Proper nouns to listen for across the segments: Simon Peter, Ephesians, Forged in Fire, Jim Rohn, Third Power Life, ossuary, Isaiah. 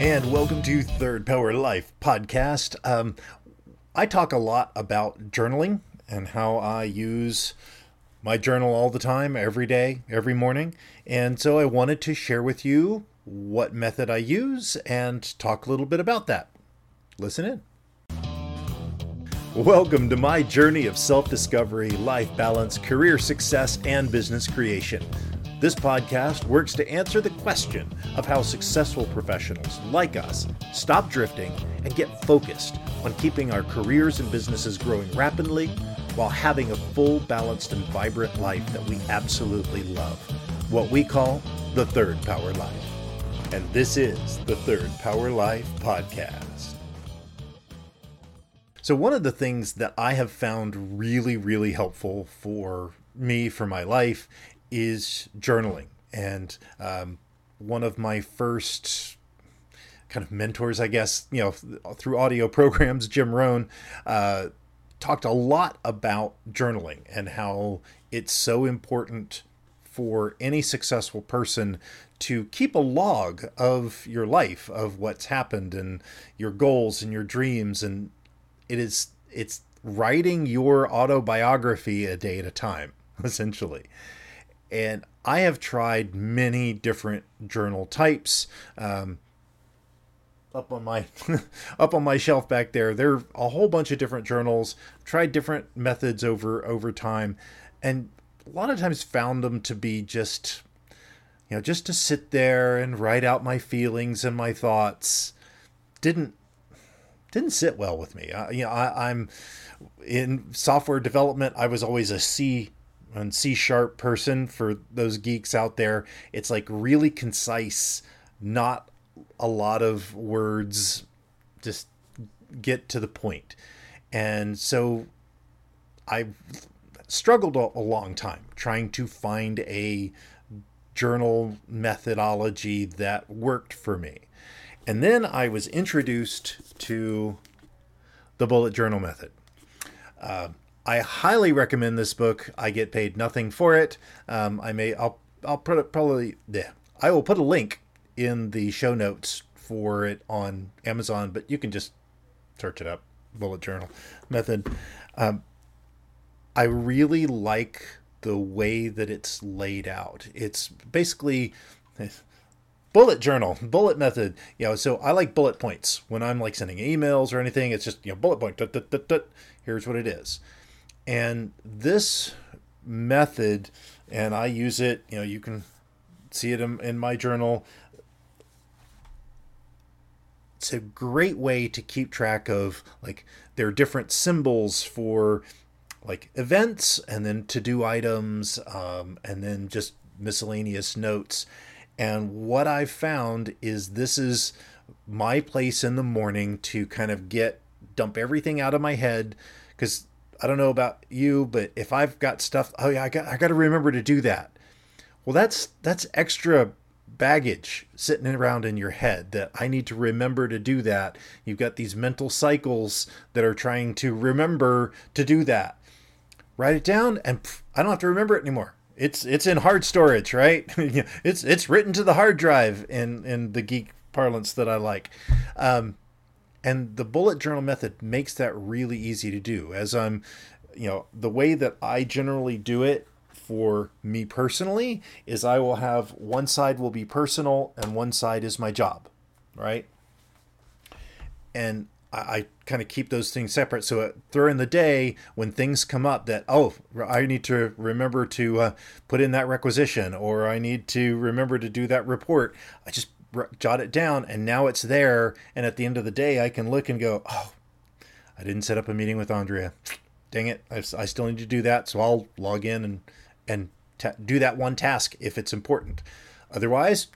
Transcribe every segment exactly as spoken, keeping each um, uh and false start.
and welcome to Third Power Life podcast. Um, I talk a lot about journaling and how I use my journal all the time, every day, every morning. And so I wanted to share with you what method I use and talk a little bit about that. Listen in. Welcome to my journey of self-discovery, life balance, career success, and business creation. This podcast works to answer the question of how successful professionals like us stop drifting and get focused on keeping our careers and businesses growing rapidly while having a full, balanced, and vibrant life that we absolutely love, what we call the Third Power Life. And this is the Third Power Life podcast. So one of the things that I have found really, really helpful for me, for my life, is journaling. And um, one of my first kind of mentors, I guess, you know, through audio programs, Jim Rohn, uh, talked a lot about journaling and how it's so important for any successful person to keep a log of your life, of what's happened and your goals and your dreams. And It is, it's writing your autobiography a day at a time, essentially. And I have tried many different journal types. Um, up on my, up on my shelf back there, there are a whole bunch of different journals, tried different methods over, over time. And a lot of times found them to be just, you know, just to sit there and write out my feelings and my thoughts. Didn't, didn't sit well with me. I, you know, I, I'm in software development. I was always a C and C sharp person. For those geeks out there, it's like really concise, not a lot of words, just get to the point. And so I struggled a, a long time trying to find a journal methodology that worked for me. And then I was introduced to the bullet journal method. Uh, I highly recommend this book. I get paid nothing for it. Um, I may, I'll, I'll put it probably, yeah, I will put a link in the show notes for it on Amazon, but you can just search it up, bullet journal method. Um, I really like the way that it's laid out. It's basically bullet journal, bullet method. You know, so I like bullet points when I'm like sending emails or anything. It's just, you know, bullet point, dut, dut, dut, dut. Here's what it is. And this method, and I use it, you know, you can see it in, in my journal. It's a great way to keep track of, like, there are different symbols for like events and then to-do items, um, and then just miscellaneous notes. And what I've found is this is my place in the morning to kind of get, dump everything out of my head. Because I don't know about you, but if I've got stuff, oh yeah, I got I got to remember to do that. Well, that's that's extra baggage sitting around in your head that I need to remember to do that. You've got these mental cycles that are trying to remember to do that. Write it down and pff, I don't have to remember it anymore. It's it's in hard storage, right? it's it's written to the hard drive in, in the geek parlance that I like. Um, and the bullet journal method makes that really easy to do. As I'm, you know, the way that I generally do it for me personally is I will have one side will be personal and one side is my job, right? And I, I kind of keep those things separate. So during the day, when things come up that, oh, I need to remember to uh, put in that requisition, or I need to remember to do that report, I just jot it down and now it's there. And at the end of the day, I can look and go, oh, I didn't set up a meeting with Andrea. Dang it. I, I still need to do that. So I'll log in and, and ta- do that one task if it's important. Otherwise,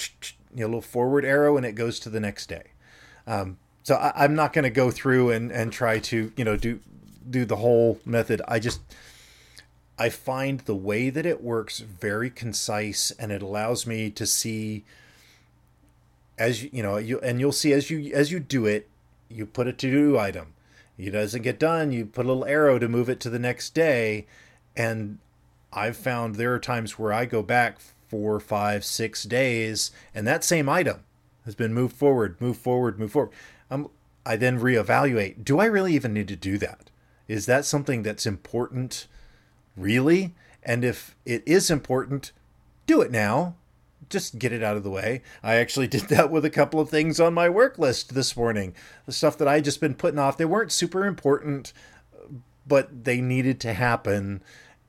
you know, a little forward arrow and it goes to the next day. Um, So I, I'm not going to go through and, and try to, you know, do do the whole method. I just, I find the way that it works very concise, and it allows me to see, as you, you know, you and you'll see as you as you do it, you put a to-do item. It doesn't get done, you put a little arrow to move it to the next day. And I've found there are times where I go back four, five, six days, and that same item has been move forward, move forward, move forward. Um, I then reevaluate. Do I really even need to do that? Is that something that's important, really? And if it is important, do it now. Just get it out of the way. I actually did that with a couple of things on my work list this morning. The stuff that I just been putting off. They weren't super important, but they needed to happen.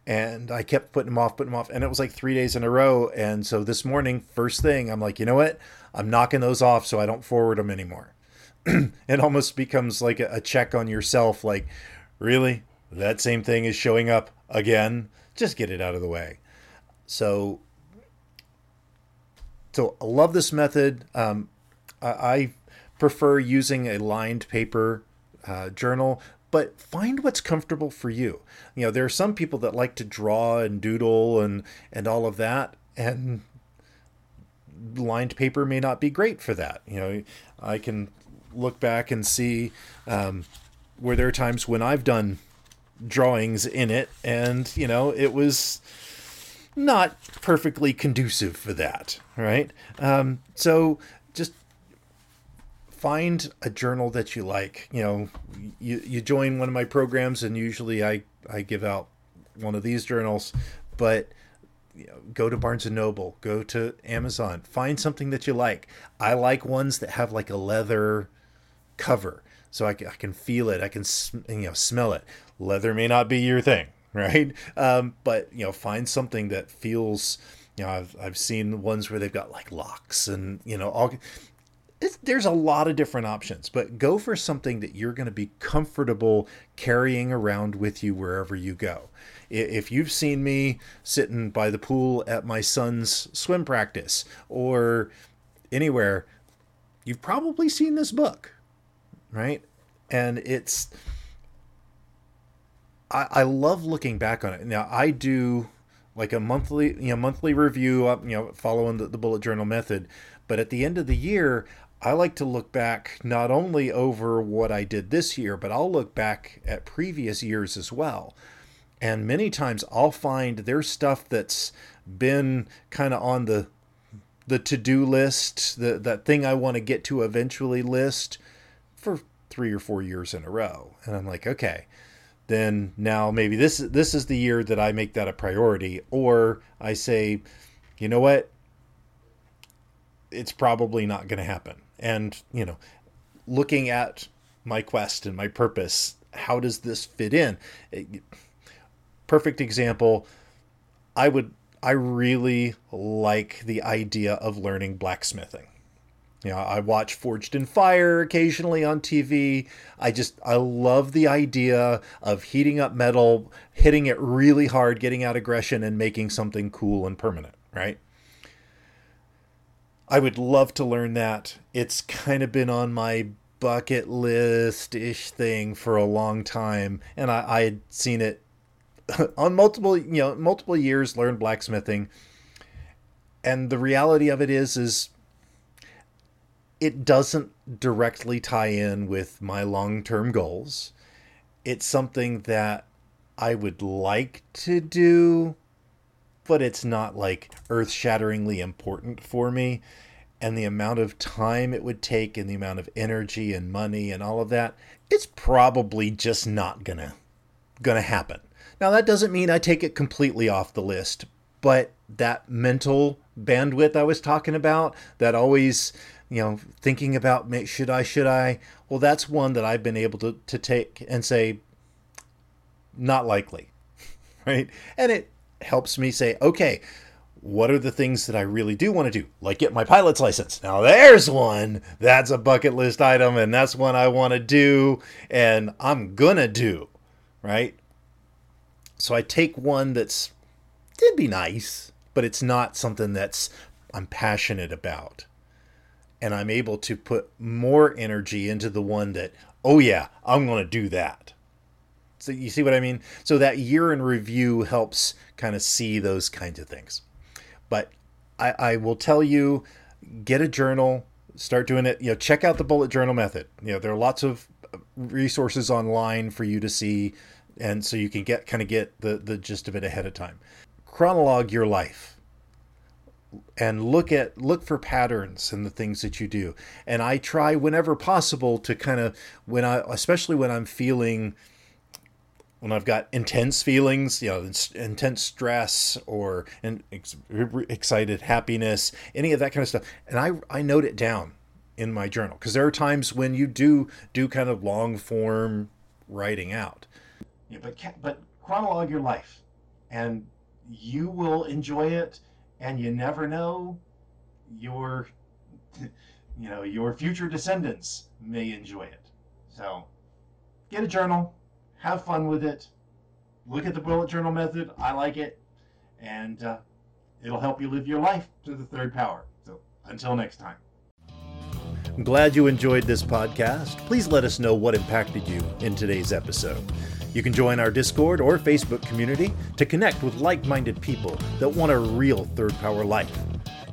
And I kept putting them off, putting them off. And it was like three days in a row. And so this morning, first thing, I'm like, you know what? I'm knocking those off so I don't forward them anymore. It almost becomes like a check on yourself. Like, really? That same thing is showing up again? Just get it out of the way. So... So I love this method. Um, I, I prefer using a lined paper uh, journal, but find what's comfortable for you. You know, there are some people that like to draw and doodle and, and all of that, and lined paper may not be great for that. You know, I can look back and see um, where there are times when I've done drawings in it, and, you know, it was... not perfectly conducive for that, right? Um, so just find a journal that you like. You know, you, you join one of my programs, and usually I, I give out one of these journals, but you know, go to Barnes and Noble, go to Amazon, find something that you like. I like ones that have like a leather cover, so I, I can feel it, I can you know smell it. Leather may not be your thing. Right. Um, but, you know, find something that feels, you know, I've, I've seen ones where they've got like locks and, you know, all it's, there's a lot of different options, but go for something that you're going to be comfortable carrying around with you wherever you go. If you've seen me sitting by the pool at my son's swim practice or anywhere, you've probably seen this book, right? And it's, I love looking back on it. Now I do like a monthly, you know, monthly review, you know, following the, the bullet journal method. But at the end of the year, I like to look back not only over what I did this year, but I'll look back at previous years as well. And many times I'll find there's stuff that's been kind of on the, the to-do list, the, that thing I want to get to eventually list for three or four years in a row. And I'm like, okay, then now maybe this this is the year that I make that a priority, or I say, you know what, it's probably not going to happen. And, you know, looking at my quest and my purpose, how does this fit in? It, perfect example, I would I really like the idea of learning blacksmithing. You know, I watch Forged in Fire occasionally on T V. I just, I love the idea of heating up metal, hitting it really hard, getting out aggression, and making something cool and permanent, right? I would love to learn that. It's kind of been on my bucket list-ish thing for a long time. And I, I had seen it on multiple, you know, multiple years, learn blacksmithing. And the reality of it is, is, it doesn't directly tie in with my long-term goals. It's something that I would like to do, but it's not like earth-shatteringly important for me. And the amount of time it would take and the amount of energy and money and all of that, it's probably just not gonna, gonna happen. Now, that doesn't mean I take it completely off the list, but that mental bandwidth I was talking about, that always... you know, thinking about, should I, should I? Well, that's one that I've been able to, to take and say, not likely, right? And it helps me say, okay, what are the things that I really do want to do? Like get my pilot's license. Now there's one. That's a bucket list item, and that's one I want to do, and I'm going to do, right? So I take one that's, it'd be nice, but it's not something that's I'm passionate about. And I'm able to put more energy into the one that, oh yeah, I'm going to do that. So you see what I mean? So that year in review helps kind of see those kinds of things. But I, I will tell you, get a journal, start doing it. You know, check out the bullet journal method. You know, there are lots of resources online for you to see. And so you can get kind of get the, the gist of it ahead of time. Chronologue your life. and look at look for patterns in the things that you do. And I try whenever possible to kind of, when I, especially when I'm feeling, when I've got intense feelings, you know, intense stress or and ex- excited happiness, any of that kind of stuff. And I, I note it down in my journal, because there are times when you do do kind of long form writing out. Yeah, but but chronologue your life, and you will enjoy it. And you never know, your, you know, your future descendants may enjoy it. So get a journal, have fun with it, look at the bullet journal method. I like it. And uh, it'll help you live your life to the third power. So until next time. I'm glad you enjoyed this podcast. Please let us know what impacted you in today's episode. You can join our Discord or Facebook community to connect with like-minded people that want a real Third Power Life.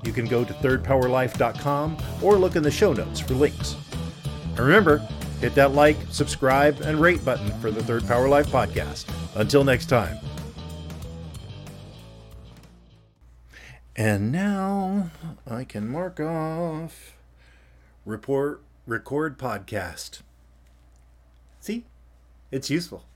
You can go to third power life dot com or look in the show notes for links. And remember, hit that like, subscribe, and rate button for the Third Power Life podcast. Until next time. And now I can mark off... Report, record podcast. See? It's useful.